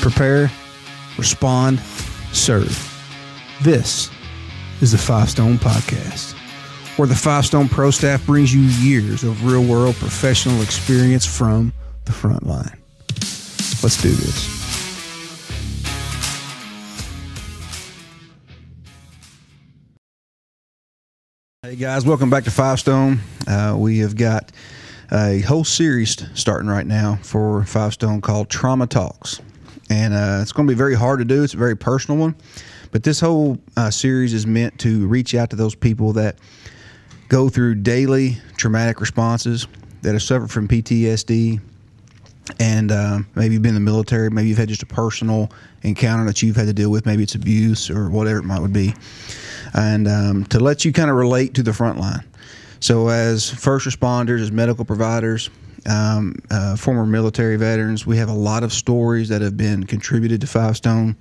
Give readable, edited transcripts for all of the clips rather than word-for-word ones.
Prepare, respond, serve. This is the Five Stone Podcast, where the Five Stone Pro Staff brings you years of real-world professional experience from the front line. Let's do this. Hey guys, welcome back to Five Stone. We have got a whole series starting right now for Five Stone called Trauma Talks. And it's going to be very hard to do. It's a very personal one. But this whole series is meant to reach out to those people that go through daily traumatic responses, that have suffered from PTSD, and maybe you've been in the military, maybe you've had just a personal encounter that you've had to deal with, maybe it's abuse or whatever it might be, and to let you kind of relate to the front line. So as first responders, as medical providers, former military veterans, we have a lot of stories that have been contributed to Five Stone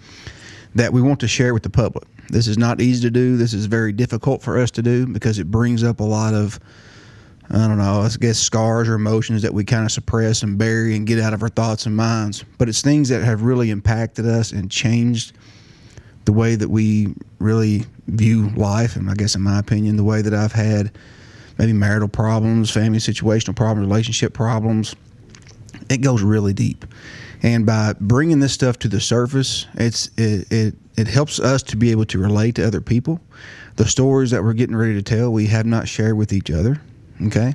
that we want to share with the public. This is not easy to do. This is very difficult for us to do because it brings up a lot of, I don't know, I guess scars or emotions that we kind of suppress and bury and get out of our thoughts and minds. But it's things that have really impacted us and changed the way that we really view life. And I guess, in my opinion, the way that I've had maybe marital problems, family situational problems, relationship problems. It goes really deep. And by bringing this stuff to the surface, it helps us to be able to relate to other people. The stories that we're getting ready to tell, we have not shared with each other. Okay,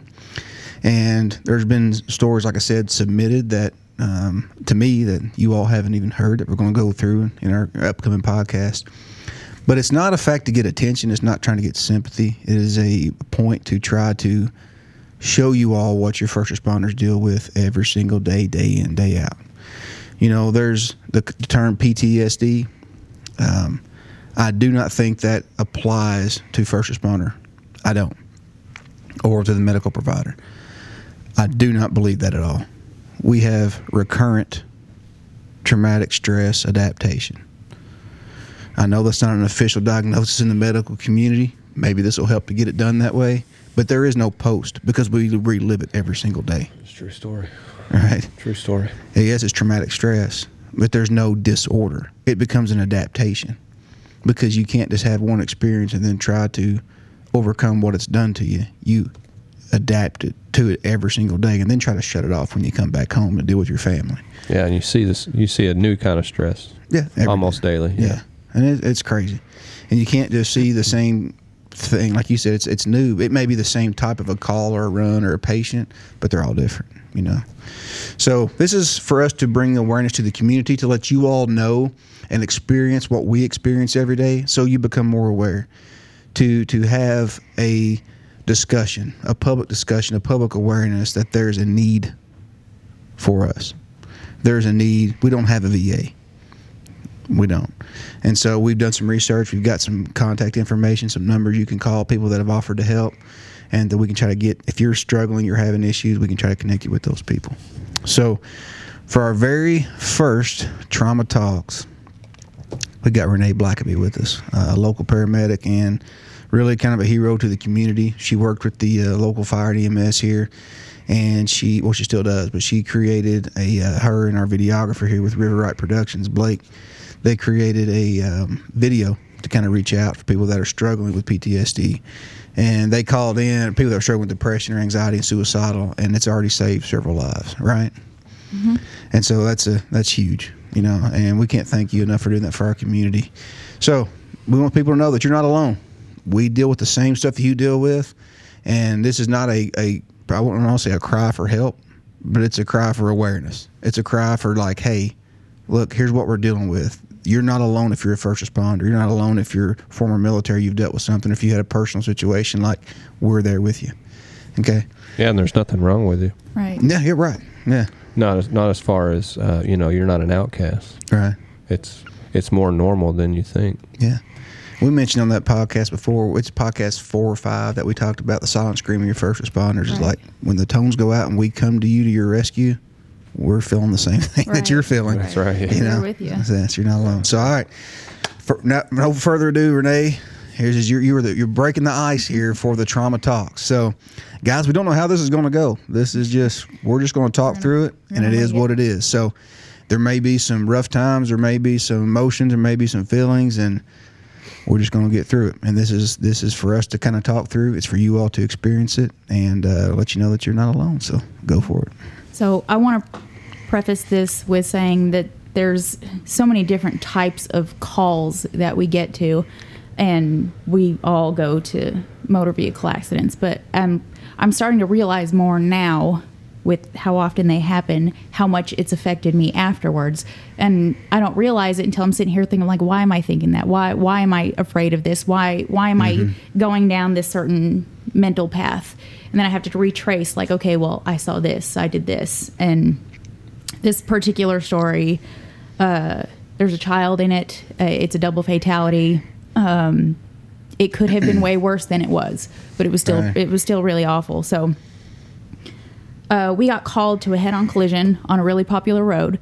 and there's been stories, like I said, submitted that to me that you all haven't even heard that we're going to go through in our upcoming podcast. But it's not a fact to get attention. It's not trying to get sympathy. It is a point to try to show you all what your first responders deal with every single day, day in, day out. You know, there's the term PTSD. I do not think that applies to first responder. I don't. Or to the medical provider. I do not believe that at all. We have recurrent traumatic stress adaptation. I know that's not an official diagnosis in the medical community. Maybe this will help to get it done that way. But there is no post because we relive it every single day. It's a true story. All right. True story. And yes, it's traumatic stress, but there's no disorder. It becomes an adaptation because you can't just have one experience and then try to overcome what it's done to you. You adapt it to it every single day and then try to shut it off when you come back home to deal with your family. Yeah, and you see this, you see a new kind of stress. Yeah. Almost daily. Yeah. And it's crazy. And you can't just see the same thing. Like you said, it's new. It may be the same type of a call or a run or a patient, but they're all different, you know. So this is for us to bring awareness to the community, to let you all know and experience what we experience every day so you become more aware. To have a discussion, a public discussion, a public awareness that there's a need for us. There's a need. We don't have a VA. We don't. And so we've done some research. We've got some contact information, some numbers you can call, people that have offered to help, and that we can try to get, if you're struggling, you're having issues, we can try to connect you with those people. So for our very first Trauma Talks, we got Renee Blackaby with us, a local paramedic and really kind of a hero to the community. She worked with the local fire and EMS here, and she still does, but she created a, her and our videographer here with River Wright Productions, Blake, they created a video to kind of reach out for people that are struggling with PTSD. And they called in people that are struggling with depression or anxiety and suicidal, and it's already saved several lives, right? Mm-hmm. And so that's huge. You know, and we can't thank you enough for doing that for our community. So we want people to know that you're not alone. We deal with the same stuff that you deal with. And this is not I wouldn't want to say a cry for help, but it's a cry for awareness. It's a cry for like, hey, look, here's what we're dealing with. You're not alone if you're a first responder. You're not alone if you're former military, you've dealt with something. If you had a personal situation, like, we're there with you. Okay. Yeah, and there's nothing wrong with you. Right. Yeah, you're right. Yeah. Not as far as, you know, you're not an outcast. Right. It's more normal than you think. Yeah. We mentioned on that podcast before, it's podcast 4 or 5 that we talked about, the silent scream of your first responders. Right. Is like when the tones go out and we come to you to your rescue, we're feeling the same thing that you're feeling. That's right. Yeah. You know, we're with you. That's, you're not alone. So, all right. No further ado, Renee. You're breaking the ice here for the Trauma Talks. So, guys, we don't know how this is going to go. We're just going to talk through it, and it is what it is. So, there may be some rough times, there may be some emotions, there may be some feelings, and we're just going to get through it. And this is for us to kind of talk through. It's for you all to experience it and let you know that you're not alone. So go for it. So I want to preface this with saying that there's so many different types of calls that we get to, and we all go to motor vehicle accidents. But I'm starting to realize more now with how often they happen, how much it's affected me afterwards. And I don't realize it until I'm sitting here thinking, like, why am I thinking that? Why am I afraid of this? Why am I going down this certain mental path? And then I have to retrace, like, okay, well, I saw this, I did this. And this particular story, there's a child in it. It's a double fatality. It could have been way worse than it was, but it was still really awful. So we got called to a head-on collision on a really popular road.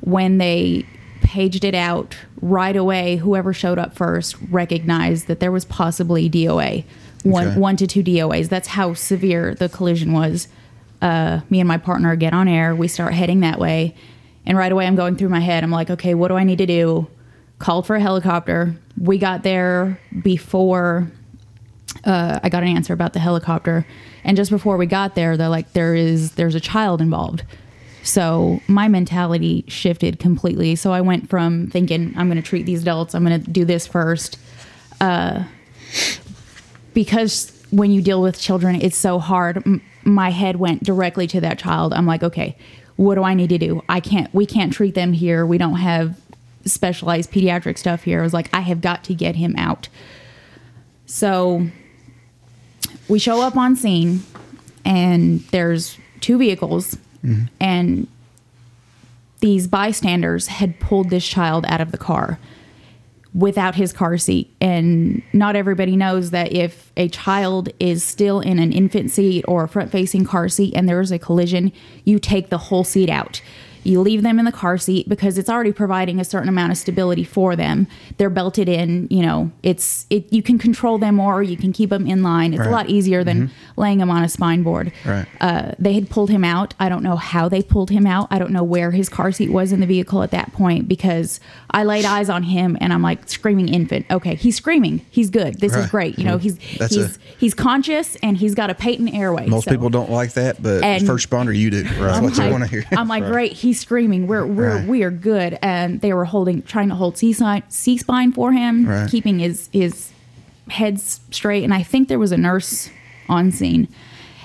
When they paged it out right away, whoever showed up first recognized that there was possibly DOA, one to two DOAs. That's how severe the collision was. Me and my partner get on air. We start heading that way. And right away I'm going through my head. I'm like, okay, what do I need to do? Called for a helicopter. We got there before I got an answer about the helicopter. And just before we got there, they're like, there's a child involved. So my mentality shifted completely. So I went from thinking, I'm going to treat these adults, I'm going to do this first. Because when you deal with children, it's so hard. My head went directly to that child. I'm like, okay, what do I need to do? We can't treat them here. We don't have specialized pediatric stuff here. I was like, I have got to get him out. So we show up on scene, and there's two vehicles, and these bystanders had pulled this child out of the car without his car seat. And not everybody knows that if a child is still in an infant seat or a front-facing car seat and there is a collision, you take the whole seat out. You leave them in the car seat because it's already providing a certain amount of stability for them. They're belted in, you know, you can control them more, or you can keep them in line. It's a lot easier than laying them on a spine board. Right. They had pulled him out. I don't know how they pulled him out. I don't know where his car seat was in the vehicle at that point, because I laid eyes on him and I'm like, screaming infant. Okay. He's screaming. He's good. This is great. You know, he's conscious and he's got a patent airway. Most people don't like that, but first responder, you do. Right. That's what you want to hear. I'm like, great. He's screaming. We are good. And they were trying to hold C-spine for him, keeping his head straight. And I think there was a nurse on scene.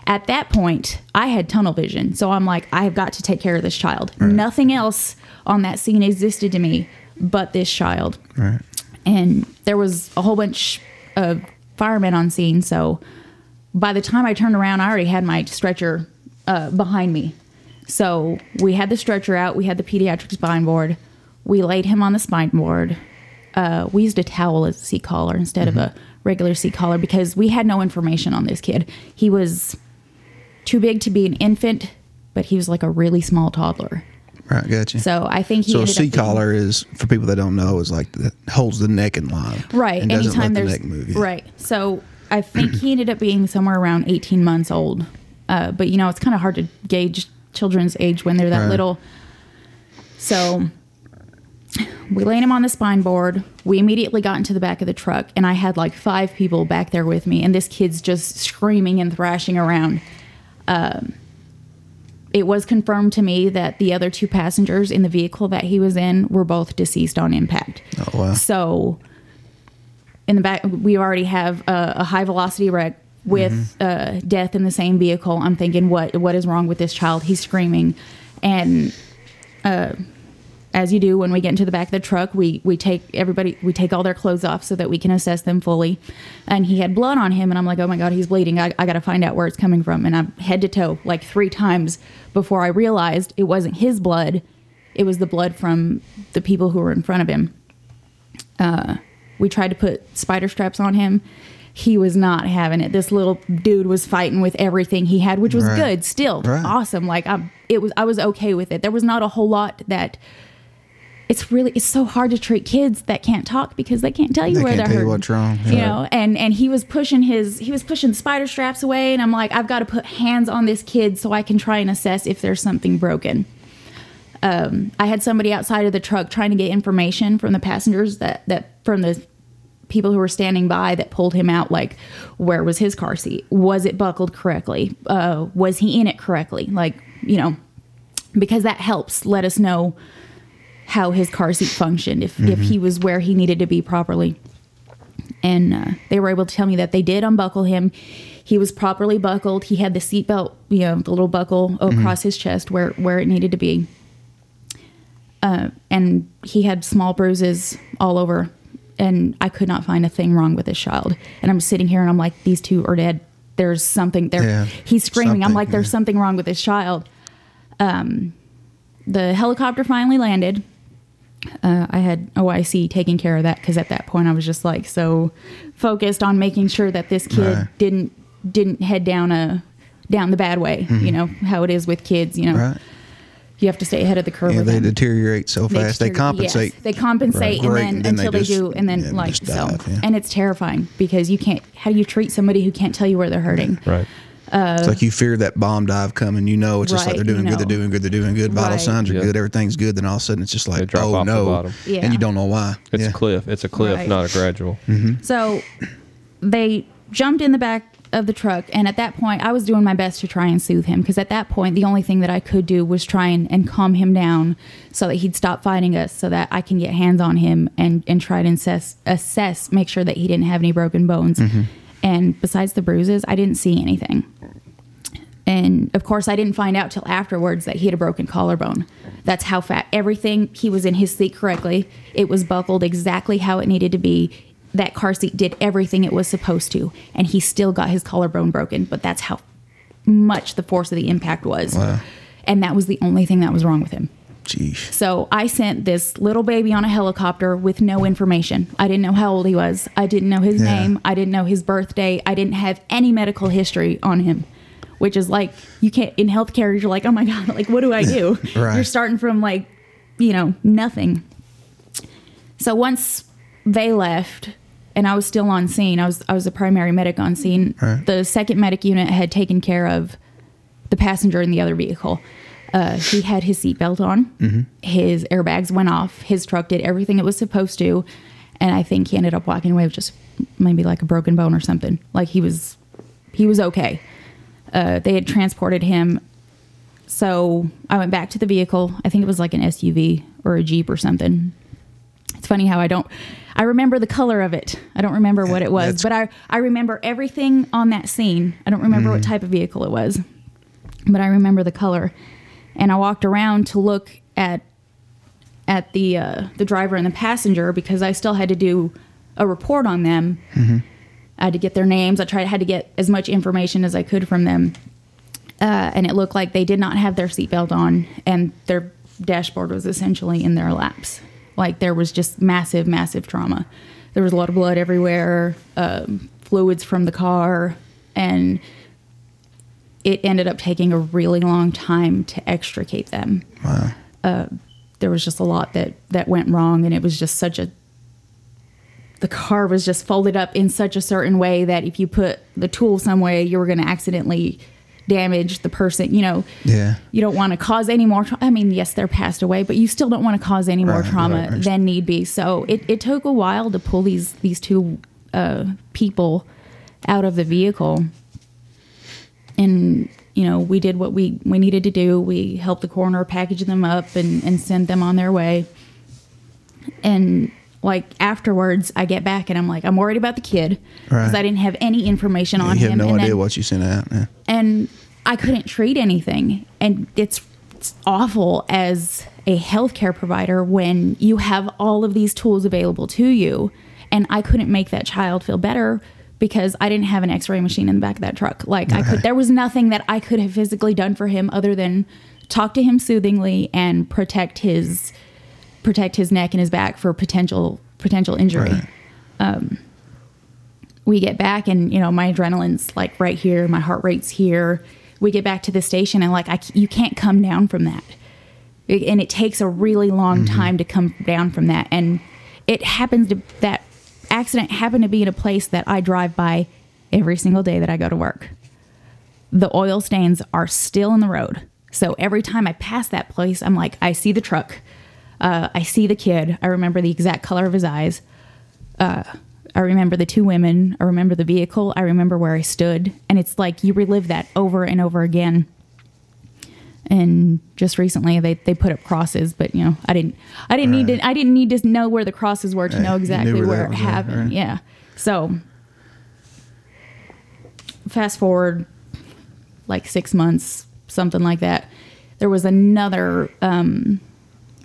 At that point, I had tunnel vision. So I'm like, I have got to take care of this child. Right. Nothing else on that scene existed to me but this child. Right. And there was a whole bunch of firemen on scene. So by the time I turned around, I already had my stretcher behind me. So we had the stretcher out. We had the pediatric spine board. We laid him on the spine board. We used a towel as a seat collar instead of a regular seat collar, because we had no information on this kid. He was too big to be an infant, but he was like a really small toddler. Right, gotcha. So I think he. So a seat collar is, for people that don't know, is like that holds the neck in line. Right. And anytime there's the neck move. Yeah. Right. So I think he ended up being somewhere around 18 months old. But you know, it's kind of hard to gauge children's age when they're that little. So we laid him on the spine board. We immediately got into the back of the truck, and I had like five people back there with me, and this kid's just screaming and thrashing around. It was confirmed to me that the other two passengers in the vehicle that he was in were both deceased on impact. Oh, wow. So in the back, we already have a high velocity wreck with death in the same vehicle. I'm thinking, what is wrong with this child? He's screaming. And as you do when we get into the back of the truck, we take all their clothes off so that we can assess them fully. And he had blood on him, and I'm like, oh my God, he's bleeding. I got to find out where it's coming from. And I'm head to toe like three times before I realized it wasn't his blood. It was the blood from the people who were in front of him. We tried to put spider straps on him. He was not having it. This little dude was fighting with everything he had, which was good still. Right. Awesome. Like I was okay with it. There was not a whole lot that it's so hard to treat kids that can't talk, because they can't tell you where they're hurt. They can't tell you what's wrong. You know, and he was pushing the spider straps away, and I'm like, I've got to put hands on this kid so I can try and assess if there's something broken. I had somebody outside of the truck trying to get information from the passengers from the people who were standing by that pulled him out, like, where was his car seat? Was it buckled correctly? Was he in it correctly? Like, you know, because that helps let us know how his car seat functioned, if he was where he needed to be properly. And they were able to tell me that they did unbuckle him. He was properly buckled. He had the seatbelt, you know, the little buckle across his chest where it needed to be. And he had small bruises all over, and I could not find a thing wrong with this child. And I'm sitting here and I'm like, these two are dead. There's something there. Yeah, he's screaming. I'm like, there's something wrong with this child. The helicopter finally landed. I had OIC taking care of that, because at that point I was just like so focused on making sure that this kid didn't head down the bad way. You know how it is with kids. You know, you have to stay ahead of the curve. Yeah, they deteriorate so fast. They compensate. Yes, they compensate, and then and it's terrifying, because you can't. How do you treat somebody who can't tell you where they're hurting? Right. It's like you fear that bomb dive coming. You know, it's just like they're doing good. Vital signs are good. Everything's good. Then all of a sudden, it's just like, oh no, and you don't know why. It's a cliff. It's a cliff, not a gradual. So they jumped in the back of the truck, and at that point, I was doing my best to try and soothe him, because at that point, the only thing that I could do was try and calm him down so that he'd stop fighting us, so that I can get hands on him and try to assess, make sure that he didn't have any broken bones. And besides the bruises, I didn't see anything. And of course, I didn't find out till afterwards that he had a broken collarbone. That's how fat everything. He was in his seat correctly. It was buckled exactly how it needed to be. That car seat did everything it was supposed to. And he still got his collarbone broken. But that's how much the force of the impact was. Wow. And that was the only thing that was wrong with him. Jeez. So I sent this little baby on a helicopter with no information. I didn't know how old he was. I didn't know his name. I didn't know his birthday. I didn't have any medical history on him, which is like, you can't, in healthcare, you're like, oh my God, like, what do I do? You're starting from like, you know, nothing. So once they left and I was still on scene, I was the primary medic on scene. The second medic unit had taken care of the passenger in the other vehicle. He had his seatbelt on. His airbags went off. His truck did everything it was supposed to. And I think he ended up walking away with just maybe like a broken bone or something. Like he was okay. They had transported him. So I went back to the vehicle. I think it was like an SUV or a Jeep or something. It's funny how I remember the color of it. I don't remember what it was, but I remember everything on that scene. I don't remember what type of vehicle it was, but I remember the color. And I walked around to look at the driver and the passenger, because I still had to do a report on them. I had to get their names. I had to get as much information as I could from them. And it looked like they did not have their seatbelt on, and their dashboard was essentially in their laps. Like, there was just massive, massive trauma. There was a lot of blood everywhere, fluids from the car, and it ended up taking a really long time to extricate them. Wow. There was just a lot that went wrong, and it was just the car was just folded up in such a certain way that if you put the tool some way, you were going to accidentally damage the person, you know. Yeah. You don't want to cause any more I mean, yes, they're passed away, but you still don't want to cause any more trauma than need be. So it took a while to pull these two people out of the vehicle. And, you know, we did what we needed to do. We helped the coroner package them up and send them on their way. And, like, afterwards, I get back and I'm like, I'm worried about the kid, because I didn't have any information on him. You have no idea what you sent out. Yeah. And I couldn't treat anything. And it's awful as a healthcare provider when you have all of these tools available to you. And I couldn't make that child feel better, because I didn't have an X-ray machine in the back of that truck. Like, there was nothing that I could have physically done for him other than talk to him soothingly and protect his neck and his back for potential injury. We get back, and, you know, my adrenaline's like right here, my heart rate's here. We get back to the station, and like you can't come down from that, and it takes a really long time to come down from that. And it happens to that. Accident happened to be in a place that I drive by every single day that I go to work. The oil stains are still in the road. So every time I pass that place, I'm like, I see the truck. I see the kid. I remember the exact color of his eyes. I remember the two women. I remember the vehicle. I remember where I stood. And it's like you relive that over and over again. And just recently they put up crosses, but you know, I didn't need to know where the crosses were to know exactly where it happened. Right. Yeah. So fast forward like 6 months, something like that. There was another,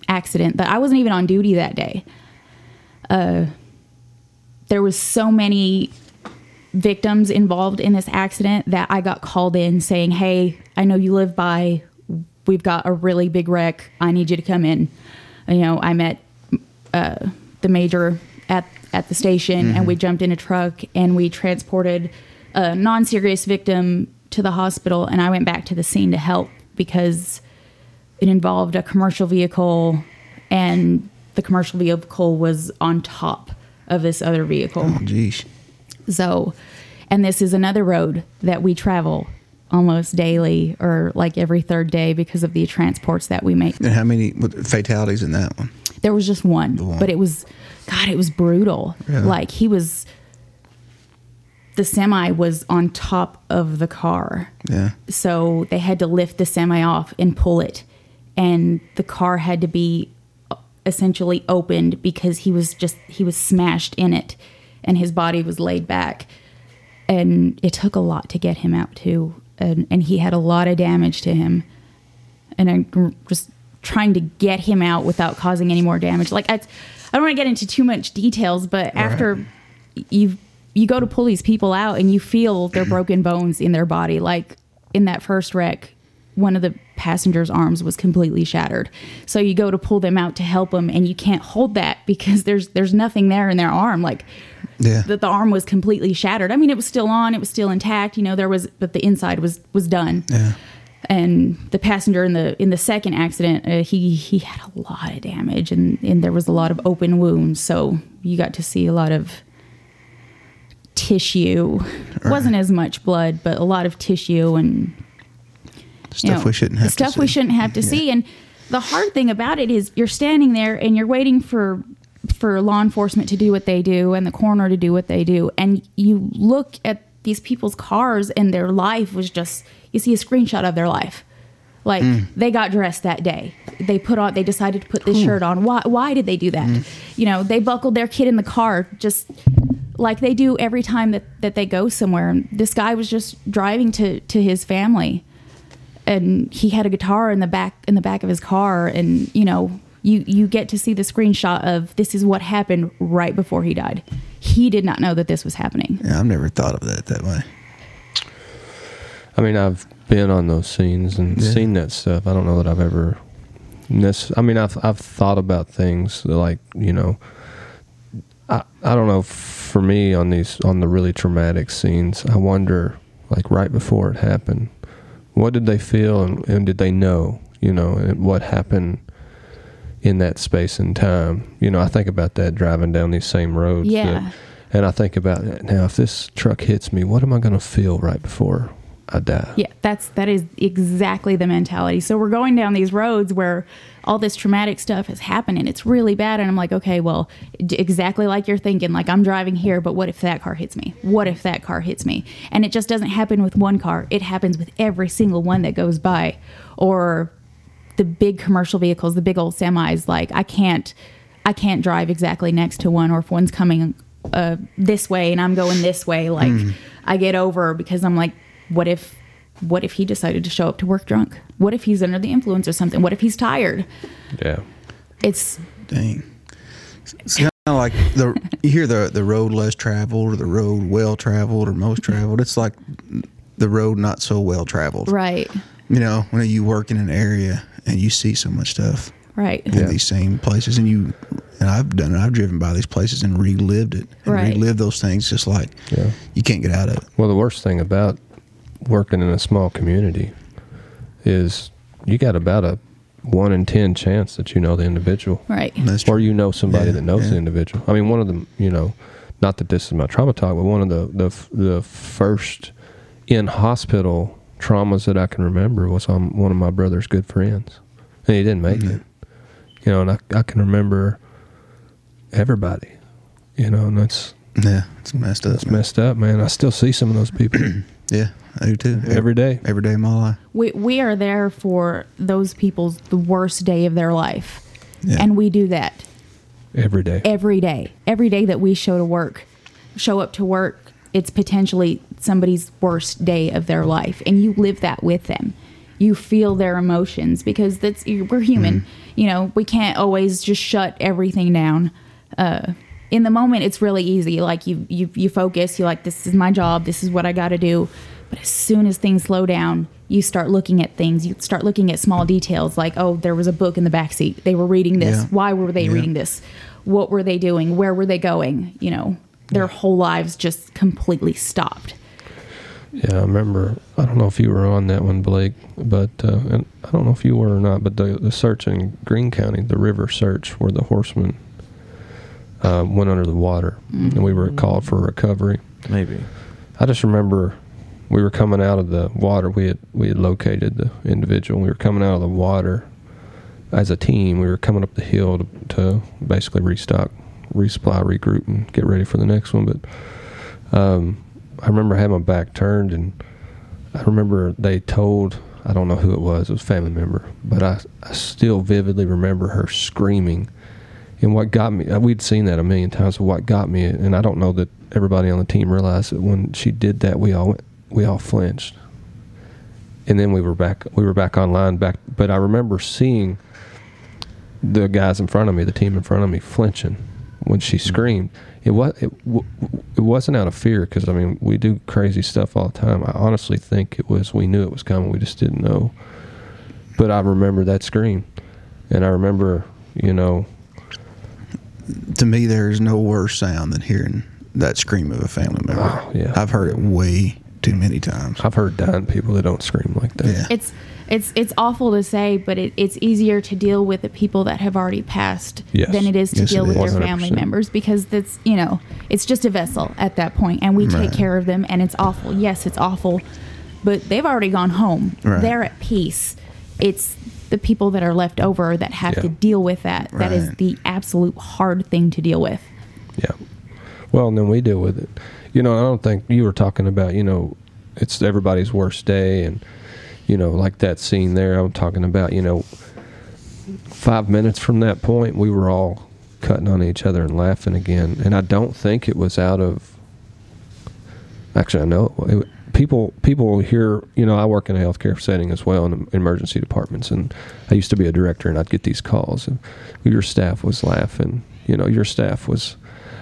accident that I wasn't even on duty that day. There was so many victims involved in this accident that I got called in saying, "Hey, I know you live by, we've got a really big wreck. I need you to come in." You know, I met the major at the station, mm-hmm. and we jumped in a truck and we transported a non-serious victim to the hospital. And I went back to the scene to help because it involved a commercial vehicle, and the commercial vehicle was on top of this other vehicle. Oh, geez. So, and this is another road that we travel almost daily, or like every third day, because of the transports that we make. And how many fatalities in that one? There was just one. But it was, God, it was brutal. Really? Like the semi was on top of the car. Yeah. So they had to lift the semi off and pull it. And the car had to be essentially opened because he was smashed in it. And his body was laid back, and it took a lot to get him out too. And he had a lot of damage to him, and I'm just trying to get him out without causing any more damage. Like I don't want to get into too much details, but after you go to pull these people out and you feel their broken bones in their body. Like in that first wreck, one of the passengers' arms was completely shattered. So you go to pull them out to help them, and you can't hold that because there's nothing there in their arm. Like the arm was completely shattered. I mean, it was still on, it was still intact, you know, but the inside was done. Yeah. And the passenger in the second accident, he had a lot of damage, and there was a lot of open wounds. So you got to see a lot of tissue. Right. Wasn't as much blood, but a lot of tissue and Stuff we shouldn't have to see. And the hard thing about it is you're standing there and you're waiting for law enforcement to do what they do and the coroner to do what they do. And you look at these people's cars and their life was just, you see a screenshot of their life. Like they got dressed that day. They decided to put this shirt on. Why did they do that? You know, they buckled their kid in the car just like they do every time that they go somewhere. And this guy was just driving to his family. And he had a guitar in the back of his car, and you know, you get to see the screenshot of this is what happened right before he died. He did not know that this was happening. Yeah, I've never thought of that way. I mean, I've been on those scenes and seen that stuff. I don't know that I've ever. I've thought about things like, you know, I don't know. For me, on the really traumatic scenes, I wonder, like right before it happened, what did they feel and did they know, you know, and what happened in that space and time? You know, I think about that driving down these same roads. Yeah. And I think about that. Now, if this truck hits me, what am I going to feel right before I die? Yeah, that is exactly the mentality. So we're going down these roads where all this traumatic stuff has happened and it's really bad. And I'm like, okay, well, exactly like you're thinking, like I'm driving here, but what if that car hits me? What if that car hits me? And it just doesn't happen with one car. It happens with every single one that goes by, or the big commercial vehicles, the big old semis. Like I can't drive exactly next to one, or if one's coming this way and I'm going this way, like I get over because I'm like, what if he decided to show up to work drunk? What if he's under the influence or something? What if he's tired? Yeah. It's... Dang. It's kind of like you hear the road less traveled or the road well traveled or most traveled. It's like the road not so well traveled. Right. You know, when you work in an area and you see so much stuff. Right. In these same places. And I've done it. I've driven by these places and relived it. And relived those things just like you can't get out of it. Well, the worst thing about working in a small community is you got about a 1 in 10 chance that you know the individual, right? Or you know somebody that knows the individual. I mean, one of the, you know, not that this is my trauma talk, but one of the first in hospital traumas that I can remember was on one of my brother's good friends, and he didn't make it. You know, and I can remember everybody. You know, and that's it's messed up. It's messed up, man. I still see some of those people. Yeah, I do too. Every day. Every day of my life. We are there for those people's the worst day of their life. Yeah. And we do that. Every day. Every day. Every day that we show up to work, it's potentially somebody's worst day of their life. And you live that with them. You feel their emotions because we're human. You know, we can't always just shut everything down. In the moment, it's really easy. Like you focus. You're like, this is my job. This is what I got to do. But as soon as things slow down, you start looking at things. You start looking at small details, like, oh, there was a book in the backseat. They were reading this. Yeah. Why were they reading this? What were they doing? Where were they going? You know, their whole lives just completely stopped. Yeah, I remember. I don't know if you were on that one, Blake, but and I don't know if you were or not. But the search in Greene County, the river search, where the horsemen. Went under the water, and we were called for recovery. Maybe. I just remember we were coming out of the water. We had located the individual. We were coming out of the water as a team. We were coming up the hill to basically restock, resupply, regroup, and get ready for the next one. But I remember having my back turned, and I remember they told, I don't know who it was a family member, but I still vividly remember her screaming. And what got me, we'd seen that a million times, but what got me, and I don't know that everybody on the team realized that when she did that, we all flinched. And then we were back online, back. But I remember seeing the guys in front of me, the team in front of me, flinching when she screamed. It wasn't out of fear, because, I mean, we do crazy stuff all the time. I honestly think it was, we knew it was coming, we just didn't know. But I remember that scream. And I remember, you know, to me, there's no worse sound than hearing that scream of a family member. Oh, yeah. I've heard it way too many times. I've heard dying people that don't scream like that. Yeah. It's awful to say, but it's easier to deal with the people that have already passed than it is to deal with 100%. Their family members, because that's, you know, it's just a vessel at that point, and we take care of them, and it's awful. Yes, it's awful, but they've already gone home. Right. They're at peace. It's the people that are left over that have to deal with that. That is the absolute hard thing to deal with. Yeah. Well, and then we deal with it. You know, I don't think you were talking about, you know, it's everybody's worst day, and, you know, like that scene there, I'm talking about, you know, 5 minutes from that point, we were all cutting on each other and laughing again. And I don't think it was out of, actually, I know it People here, you know, I work in a healthcare setting as well, in emergency departments, and I used to be a director, and I'd get these calls, and your staff was laughing. You know, your staff was,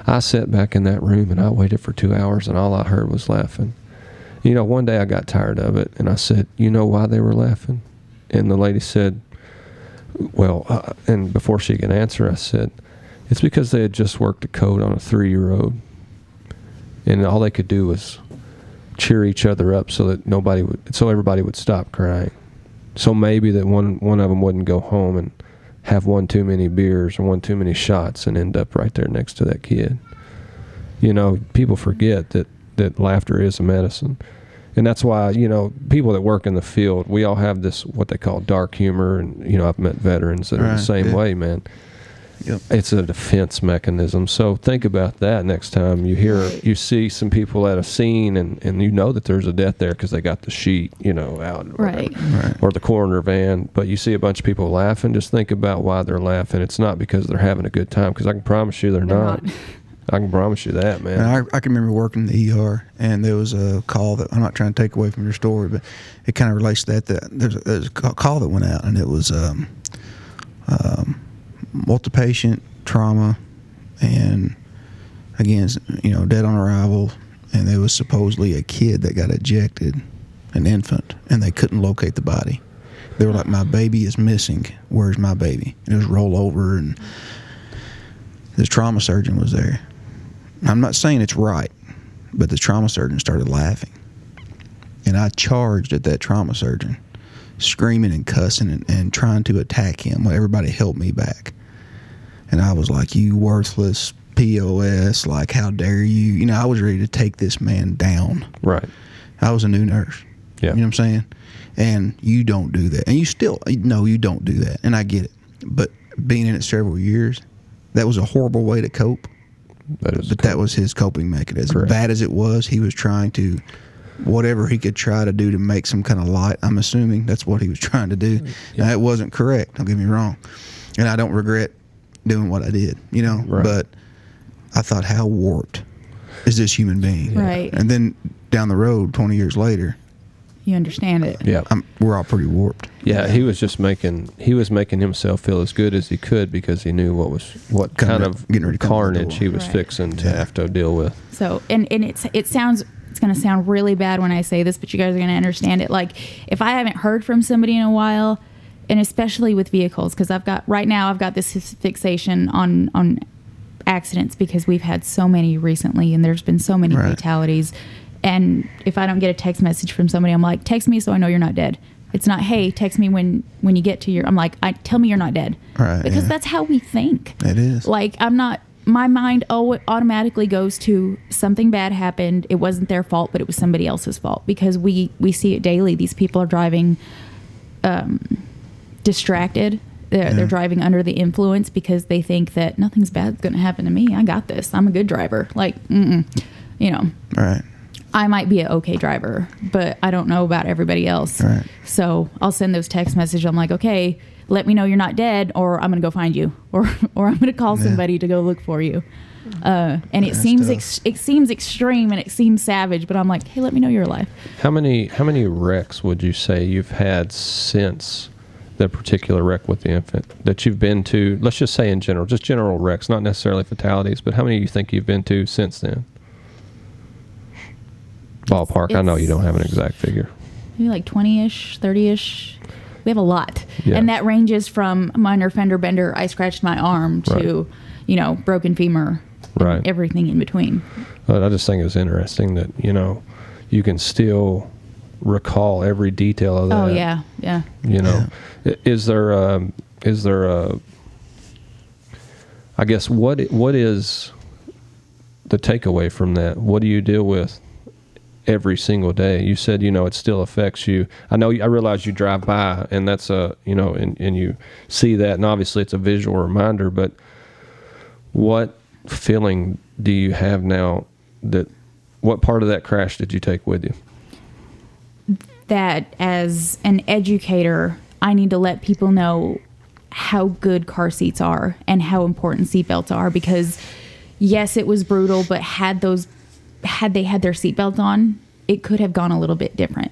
I sat back in that room, and I waited for 2 hours, and all I heard was laughing. You know, one day I got tired of it, and I said, you know why they were laughing? And the lady said, well, and before she could answer, I said, it's because they had just worked a code on a 3-year-old, and all they could do was cheer each other up so that everybody would stop crying. So maybe that one of them wouldn't go home and have one too many beers or one too many shots and end up right there next to that kid. You know, people forget that laughter is a medicine. And that's why, you know, people that work in the field, we all have this, what they call dark humor. And, you know, I've met veterans that are the same way, man. Yep. It's a defense mechanism. So think about that next time you see some people at a scene, and you know that there's a death there because they got the sheet, you know, out or or the coroner van. But you see a bunch of people laughing. Just think about why they're laughing. It's not because they're having a good time, because I can promise you they're not. I can promise you that, man. And I can remember working in the ER, and there was a call that I'm not trying to take away from your story, but it kind of relates to that. There's a call that went out, and it was multi-patient trauma, and again, you know, dead on arrival, and there was supposedly a kid that got ejected, an infant, and they couldn't locate the body. They were like, my baby is missing. Where's my baby? And it was roll over, and this trauma surgeon was there. I'm not saying it's right, but the trauma surgeon started laughing, and I charged at that trauma surgeon, screaming and cussing and trying to attack him. Everybody held me back. And I was like, you worthless POS, like, how dare you? You know, I was ready to take this man down. Right. I was a new nurse. Yeah. You know what I'm saying? And you don't do that. And you still, no, you don't do that. And I get it. But being in it several years, that was a horrible way to cope. That was his coping mechanism. Correct. Bad as it was, he was trying to, whatever he could try to do to make some kind of light. I'm assuming that's what he was trying to do. Yeah. Now, that wasn't correct. Don't get me wrong. And I don't regret doing what I did, you know. Right. But I thought, how warped is this human being? Yeah. Right. And then down the road, 20 years later, you understand it. Yeah, we're all pretty warped. Yeah, he was just making himself feel as good as he could because he knew what kind of carnage he was fixing to have to deal with. So, and it's going to sound really bad when I say this, but you guys are going to understand it. Like, if I haven't heard from somebody in a while, and especially with vehicles, because right now I've got this fixation on accidents because we've had so many recently, and there's been so many fatalities. And if I don't get a text message from somebody, I'm like, text me so I know you're not dead. It's not, hey, text me when you get to your... I'm like, tell me you're not dead. Right, because that's how we think. It is. Like, I'm not... My mind automatically goes to something bad happened. It wasn't their fault, but it was somebody else's fault. Because we see it daily. These people are driving distracted. They're driving under the influence because they think that nothing's bad's going to happen to me. I got this. I'm a good driver. Like, you know. Right. I might be an okay driver, but I don't know about everybody else. Right. So I'll send those text messages. I'm like, okay, let me know you're not dead, or I'm going to go find you, or I'm going to call somebody to go look for you. And it seems extreme and it seems savage, but I'm like, hey, let me know you're alive. How many wrecks would you say you've had since that particular wreck with the infant that you've been to? Let's just say in general, just general wrecks, not necessarily fatalities, but how many do you think you've been to since then? Ballpark. I know you don't have an exact figure. Maybe like 20-ish, 30-ish. We have a lot. Yeah. And that ranges from minor fender bender, I scratched my arm, to, you know, broken femur, and everything in between. But I just think it's interesting that, you know, you can still recall every detail of that. Oh, yeah, yeah. You know, is there a, I guess, what is the takeaway from that? What do you deal with every single day? You said, you know, it still affects you. I know, I realize you drive by and that's a, you know, and you see that, and obviously it's a visual reminder, but what feeling do you have now? That what part of that crash did you take with you? That as an educator, I need to let people know how good car seats are and how important seatbelts are, because yes, it was brutal, but had they had their seatbelts on, it could have gone a little bit different.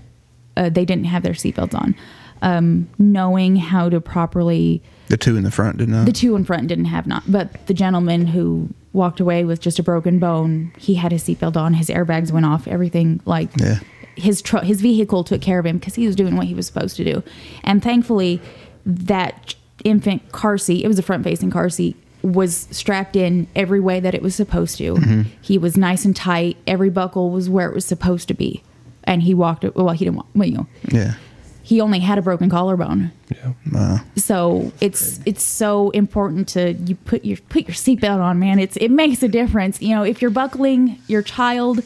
They didn't have their seatbelts on. Knowing how to properly... The two in the front did not? The two in front didn't have not. But the gentleman who walked away with just a broken bone, he had his seatbelt on, his airbags went off, everything. Like, his vehicle took care of him because he was doing what he was supposed to do. And thankfully, that infant car seat, it was a front-facing car seat, was strapped in every way that it was supposed to. Mm-hmm. He was nice and tight. Every buckle was where it was supposed to be. And he walked, well, he didn't walk, well, you know. Yeah. He only had a broken collarbone. Yeah. Wow. So it's so important to, you put your seatbelt on, man. It makes a difference. You know, if you're buckling your child,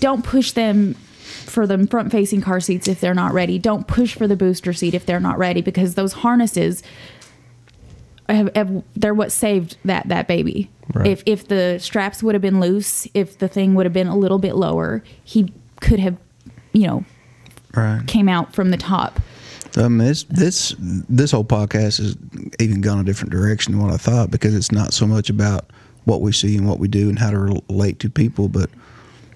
don't push them for the front-facing car seats if they're not ready. Don't push for the booster seat if they're not ready, because those harnesses, they're what saved that baby. Right. If the straps would have been loose, if the thing would have been a little bit lower, he could have, you know, came out from the top. This whole podcast has even gone a different direction than what I thought, because it's not so much about what we see and what we do and how to relate to people, but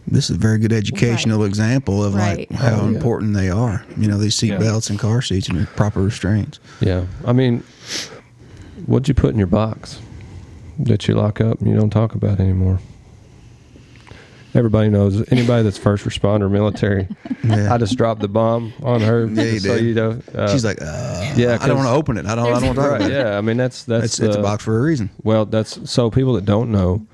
this is a very good educational example of like how important they are. You know, these seat belts and car seats and proper restraints. Yeah, I mean. What'd you put in your box that you lock up and you don't talk about anymore? Everybody knows. Anybody that's first responder, military. Yeah. I just dropped the bomb on her. Yeah, you know, she's like, I don't want to open it. I don't want to talk about it. Yeah, I mean, it's a box for a reason. Well, so people that don't know,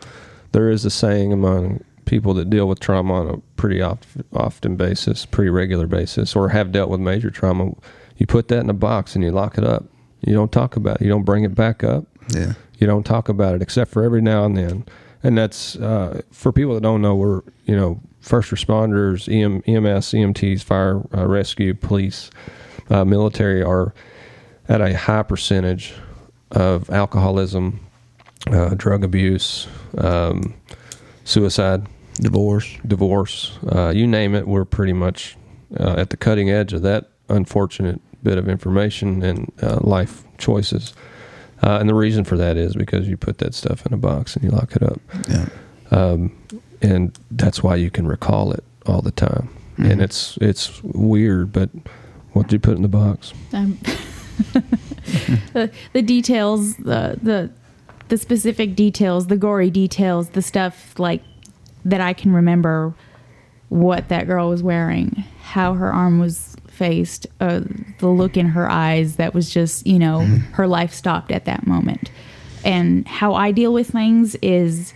there is a saying among people that deal with trauma on a pretty often basis, pretty regular basis, or have dealt with major trauma. You put that in a box and you lock it up. You don't talk about it. You don't bring it back up. Yeah. You don't talk about it, except for every now and then. And that's for people that don't know, we're, you know, first responders, EMS, EMTs, fire, rescue, police, military are at a high percentage of alcoholism, drug abuse, suicide, divorce, you name it. We're pretty much at the cutting edge of that unfortunate bit of information and life choices. And the reason for that is because you put that stuff in a box and you lock it up. Yeah. And that's why you can recall it all the time. Mm-hmm. And it's weird, but what did you put in the box? The details, the specific details, the gory details, the stuff like that I can remember what that girl was wearing, how her arm was faced, the look in her eyes that was just, you know, her life stopped at that moment. And how I deal with things is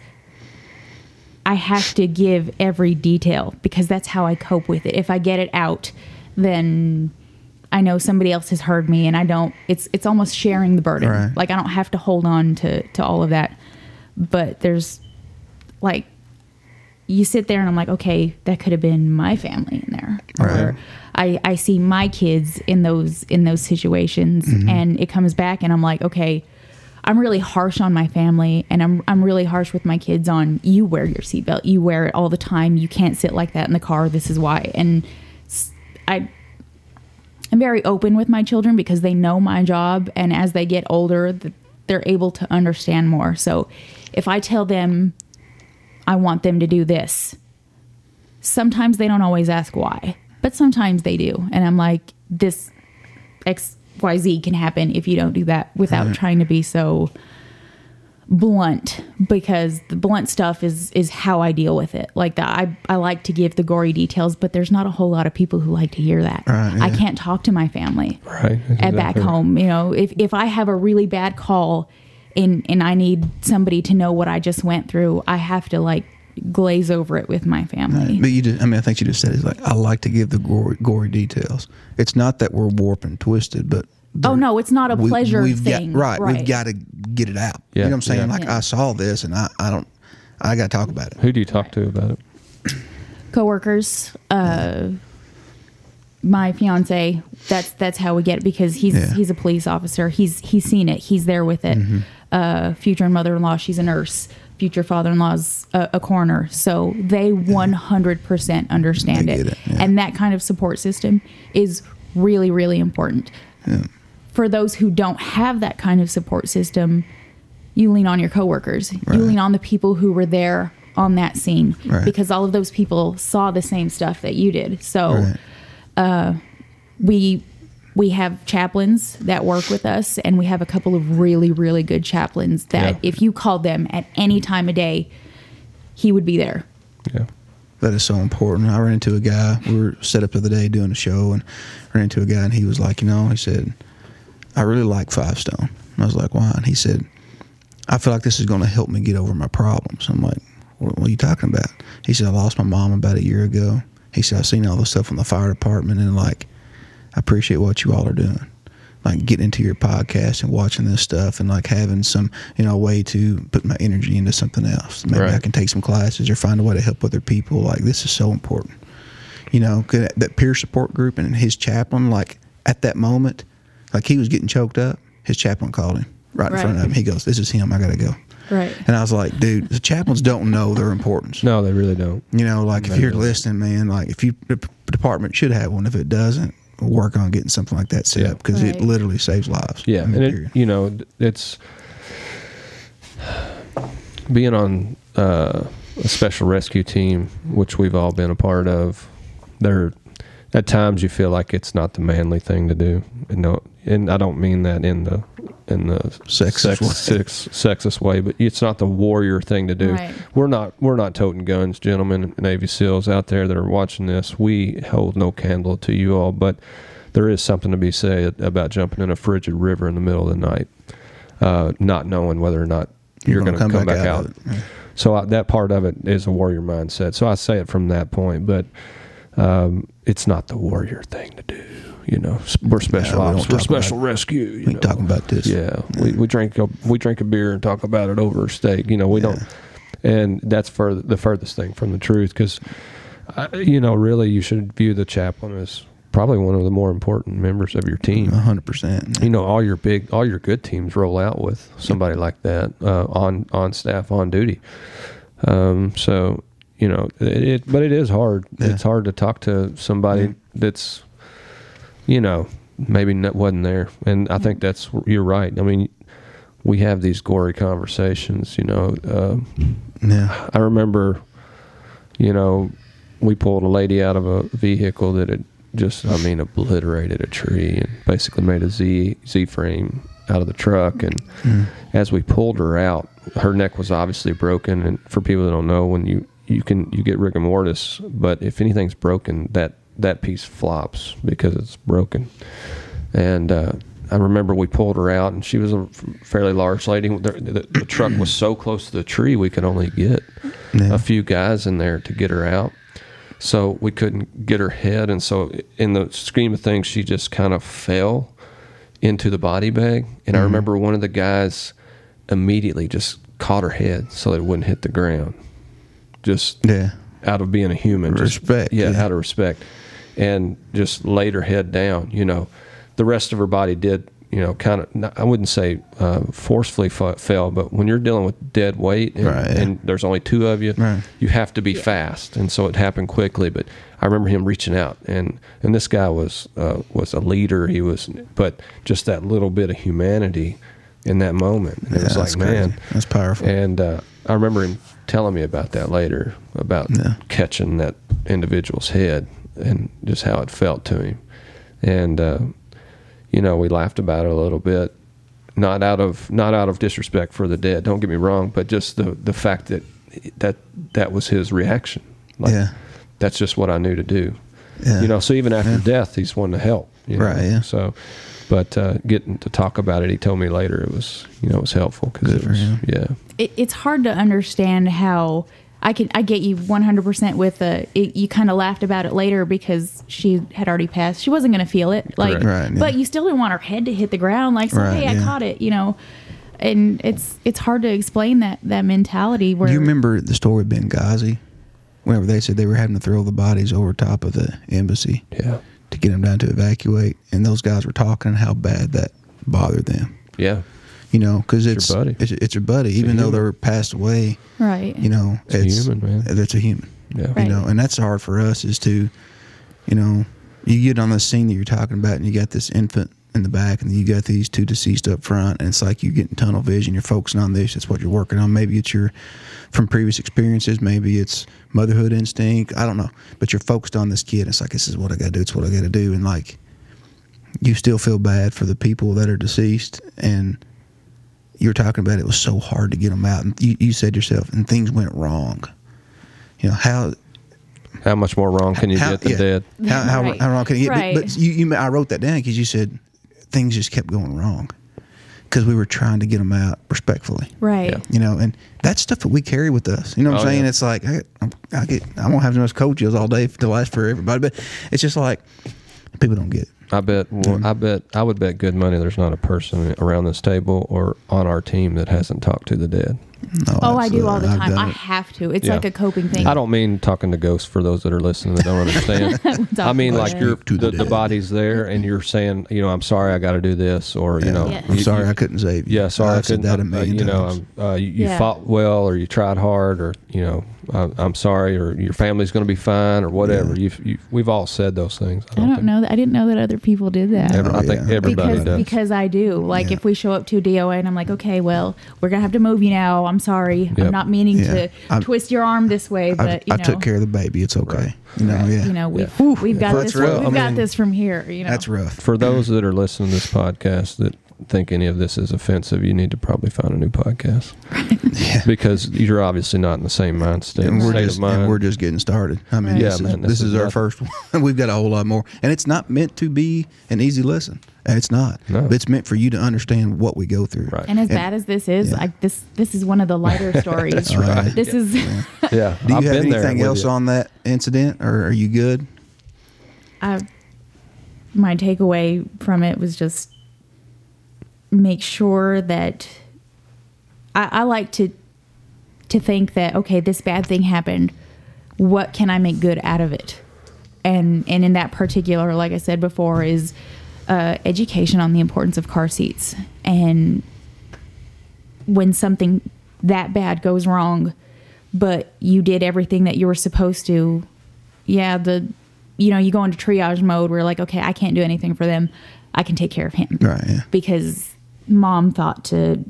I have to give every detail because that's how I cope with it. If I get it out, then I know somebody else has heard me, and I don't, it's almost sharing the burden. Right. Like I don't have to hold on to all of that, but there's like, you sit there and I'm like, okay, that could have been my family in there. Right. Or I see my kids in those situations, mm-hmm. and it comes back and I'm like, okay, I'm really harsh on my family, and I'm really harsh with my kids on, you wear your seatbelt, you wear it all the time, you can't sit like that in the car, this is why. And I'm very open with my children because they know my job, and as they get older, they're able to understand more. So if I tell them I want them to do this, sometimes they don't always ask why, but sometimes they do. And I'm like, this XYZ can happen if you don't do that, without right. trying to be so blunt, because the blunt stuff is how I deal with it. Like the, I like to give the gory details, but there's not a whole lot of people who like to hear that. Right, yeah. I can't talk to my family right, exactly. at back home. You know, if I have a really bad call, and I need somebody to know what I just went through, I have to like glaze over it with my family. Right. But you just, I mean, I think you just said it's like, I like to give the gory details. It's not that we're warped and twisted, but oh no, it's not a pleasure thing. Got, right. We've got to get it out. Yeah. You know what I'm saying? Yeah. Like yeah. I saw this and I got to talk about it. Who do you talk right. to about it? Coworkers, my fiance, that's how we get it, because he's a police officer. He's seen it. He's there with it. Mm-hmm. Future mother-in-law, she's a nurse. Future father-in-law's a coroner. So they 100% understand it. Yeah. And that kind of support system is really, really important. Yeah. For those who don't have that kind of support system, you lean on your coworkers. Right. You lean on the people who were there on that scene, right. because all of those people saw the same stuff that you did. So right. We have chaplains that work with us, and we have a couple of really, really good chaplains that if you called them at any time of day, he would be there. Yeah. That is so important. I ran into a guy, we were set up the other day doing a show, and ran into a guy, and he was like, you know, he said, I really like Five Stone. And I was like, why? And he said, I feel like this is going to help me get over my problems. I'm like, what are you talking about? He said, I lost my mom about a year ago. He said, I've seen all this stuff on the fire department, and like, I appreciate what you all are doing, like getting into your podcast and watching this stuff, and like having some, you know, way to put my energy into something else. Maybe right. I can take some classes or find a way to help other people. Like this is so important, you know, that peer support group. And his chaplain, like at that moment, like he was getting choked up. His chaplain called him right in front of him. He goes, this is him. I got to go. Right. And I was like, dude, the chaplains don't know their importance. No, they really don't. You know, like if you're listening, man, like if you, the department should have one. If it doesn't, work on getting something like that set up, because it literally saves lives. Yeah. And it, you know, it's being on a special rescue team, which we've all been a part of. There, at times you feel like it's not the manly thing to do. And I don't mean that in the sexist way, but it's not the warrior thing to do. Right. We're not toting guns, gentlemen, Navy SEALs out there that are watching this. We hold no candle to you all, but there is something to be said about jumping in a frigid river in the middle of the night, not knowing whether or not you're going to come back out. So that part of it is a warrior mindset. So I say it from that point, but it's not the warrior thing to do. You know, we're special ops. We're special rescue. You know? Talking about this. Yeah, we drink a beer and talk about it over a steak. You know, we don't. And that's the furthest thing from the truth, because, you know, really you should view the chaplain as probably one of the more important members of your team. 100%. You know, all your good teams roll out with somebody like that on staff, on duty. So, you know, but it is hard. Yeah. It's hard to talk to somebody that's, you know, maybe wasn't there. And I think you're right. I mean, we have these gory conversations, you know. I remember, you know, we pulled a lady out of a vehicle that had just, I mean, obliterated a tree and basically made a Z-frame out of the truck. And as we pulled her out, her neck was obviously broken. And for people that don't know, when you get rigor mortis, but if anything's broken, that piece flops because it's broken. And I remember we pulled her out, and she was a fairly large lady. The truck was so close to the tree, we could only get a few guys in there to get her out. So we couldn't get her head. And so in the scheme of things, she just kind of fell into the body bag. And I remember one of the guys immediately just caught her head so that it wouldn't hit the ground. Just out of being a human. Respect. Out of respect. And just laid her head down, you know. The rest of her body did, you know, kind of, I wouldn't say forcefully fell, but when you're dealing with dead weight and there's only two of you, you have to be fast. And so it happened quickly. But I remember him reaching out, and this guy was a leader. He was, but just that little bit of humanity in that moment. And it was like, man, that's powerful. And I remember him telling me about that later, about catching that individual's head and just how it felt to him. And, you know, we laughed about it a little bit, not out of disrespect for the dead. Don't get me wrong, but just the fact that was his reaction. Like, that's just what I knew to do. Yeah. You know, so even after death, he's one to help. You know? Right. Yeah. So, but getting to talk about it, he told me later it was, you know, it was helpful because it was It's hard to understand how. I get you 100% with you kind of laughed about it later because she had already passed. She wasn't going to feel it. Like, but you still didn't want her head to hit the ground. Like, so, I caught it, you know, and it's hard to explain that mentality. Where, do you remember the story of Benghazi? Whenever they said they were having to throw the bodies over top of the embassy to get them down to evacuate. And those guys were talking how bad that bothered them. Yeah. You know, because it's your buddy, even though they're passed away. Right. You know, it's a human, man. That's a human. Yeah. Right. You know, and that's hard for us is to, you know, you get on the scene that you're talking about, and you got this infant in the back, and you got these two deceased up front, and it's like you getting tunnel vision. You're focusing on this. It's what you're working on. Maybe it's from previous experiences. Maybe it's motherhood instinct. I don't know. But you're focused on this kid. It's like, this is what I got to do. It's what I got to do. And like, you still feel bad for the people that are deceased, and you were talking about it was so hard to get them out, and you said yourself, and things went wrong. You know, how much more wrong can you get the dead? How wrong can you get? Right. But I wrote that down because you said things just kept going wrong because we were trying to get them out respectfully. Right. Yeah. You know, and that's stuff that we carry with us. You know what I'm saying? Yeah. It's like, I won't have enough cold chills all day to last for everybody, but it's just like people don't get it. I would bet good money there's not a person around this table or on our team that hasn't talked to the dead. No, I do all the time. I have to. It's like a coping thing. I don't mean talking to ghosts for those that are listening that don't understand. I mean like you're the body's there and you're saying, you know, I'm sorry I got to do this, or you know, I'm sorry I couldn't save you. Yeah, sorry I couldn't. That you know, you fought well, or you tried hard, or you know, I'm sorry, or your family's going to be fine, or whatever. Yeah. We've all said those things. I don't know that. I didn't know that other people did that. I think everybody does. Because I do. Like if we show up to a DOA and I'm like, okay, well, we're gonna have to move you now. I'm sorry. Yep. I'm not meaning to twist your arm this way, but you know, I took care of the baby. It's okay. Right. You know, you know, we've got this. We've got this from here. You know, that's rough. For those that are listening to this podcast that think any of this is offensive, you need to probably find a new podcast because you're obviously not in the same mindset. And we're just getting started. I mean, this is our first one. We've got a whole lot more, and it's not meant to be an easy lesson. It's not. No. It's meant for you to understand what we go through. Right. And as bad as this is, like this is one of the lighter stories. That's right. This is. Yeah. Do you have anything else on that incident, or are you good? My takeaway from it was just, make sure that I like to to think that, okay, this bad thing happened. What can I make good out of it? And in that particular, like I said before, is education on the importance of car seats. And when something that bad goes wrong, but you did everything that you were supposed to, you go into triage mode where like, okay, I can't do anything for them. I can take care of him. Right. Yeah. Because mom thought to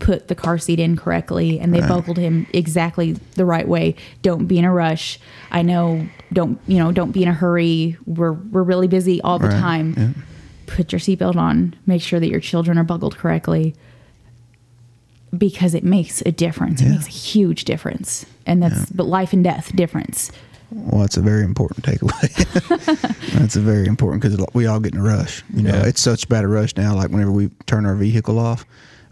put the car seat in correctly, and they buckled him exactly the right way. Don't be in a rush. I know. Don't be in a hurry. We're really busy all the time. Yeah. Put your seatbelt on. Make sure that your children are buckled correctly, because it makes a difference. Yeah. It makes a huge difference. And that's but life and death difference. Well, that's a very important takeaway. That's a very important, because we all get in a rush. You know, it's such bad a rush now. Like whenever we turn our vehicle off,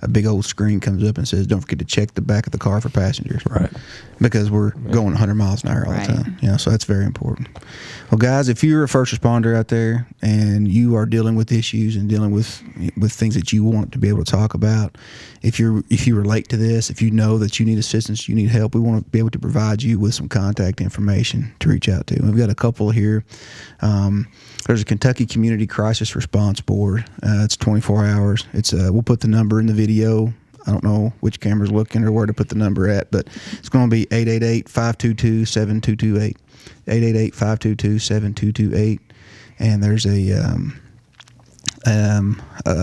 a big old screen comes up and says, "Don't forget to check the back of the car for passengers." Right. Because we're going 100 miles an hour all the time. So that's very important. Well, guys, if you're a first responder out there and you are dealing with issues and dealing with things that you want to be able to talk about, if you relate to this, if you know that you need assistance, you need help, we want to be able to provide you with some contact information to reach out to. We've got a couple here. There's a Kentucky Community Crisis Response Board. It's 24 hours. It's we'll put the number in the video. I don't know which camera's looking or where to put the number at, but it's going to be 888-522-7228. 888-522-7228. And there's a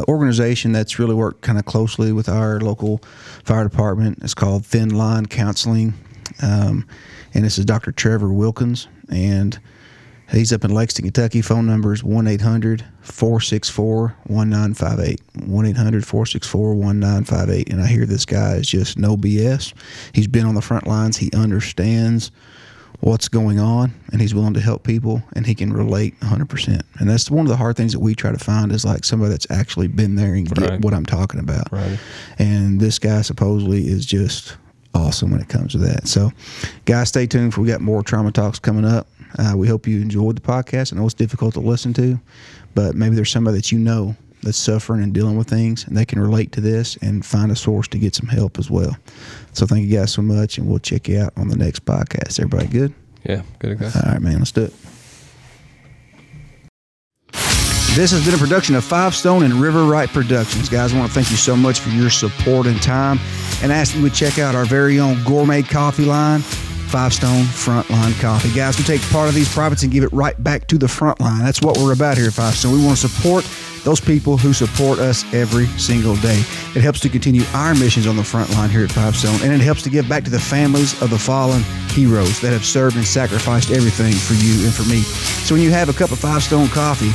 organization that's really worked kind of closely with our local fire department. It's called Thin Line Counseling. And this is Dr. Trevor Wilkins. And he's up in Lexington, Kentucky. Phone number is 1-800-464-1958. 1-800-464-1958. And I hear this guy is just no BS. He's been on the front lines. He understands what's going on, and he's willing to help people, and he can relate 100%. And that's one of the hard things that we try to find is like somebody that's actually been there and get what I'm talking about. Right. And this guy supposedly is just awesome when it comes to that. So, guys, stay tuned, for we got more Trauma Talks coming up. We hope you enjoyed the podcast. I know it's difficult to listen to, but maybe there's somebody that you know that's suffering and dealing with things, and they can relate to this and find a source to get some help as well. So thank you guys so much, and we'll check you out on the next podcast. Everybody good? Yeah, good to go. All right, man, let's do it. This has been a production of Five Stone and River Wright Productions. Guys, I want to thank you so much for your support and time, and ask you to check out our very own gourmet coffee line, Five Stone Frontline Coffee. Guys, we take part of these profits and give it right back to the front line. That's what we're about here at Five Stone. We want to support those people who support us every single day. It helps to continue our missions on the front line here at Five Stone, and it helps to give back to the families of the fallen heroes that have served and sacrificed everything for you and for me. So when you have a cup of Five Stone coffee,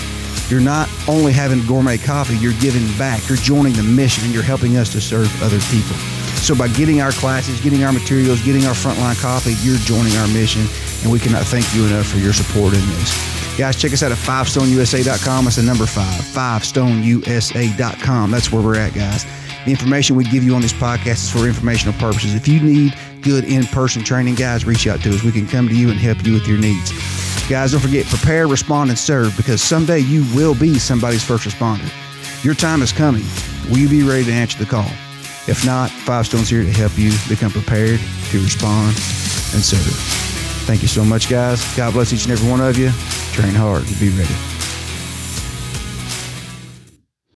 you're not only having gourmet coffee, you're giving back, you're joining the mission, and you're helping us to serve other people. So by getting our classes, getting our materials, getting our frontline coffee, you're joining our mission, and we cannot thank you enough for your support in this. Guys, check us out at fivestoneusa.com. That's the number 5, fivestoneusa.com. That's where we're at, guys. The information we give you on this podcast is for informational purposes. If you need good in-person training, guys, reach out to us. We can come to you and help you with your needs. Guys, don't forget, prepare, respond, and serve, because someday you will be somebody's first responder. Your time is coming. Will you be ready to answer the call? If not, Five Stone's here to help you become prepared to respond and serve. Thank you so much, guys. God bless each and every one of you. Train hard to be ready.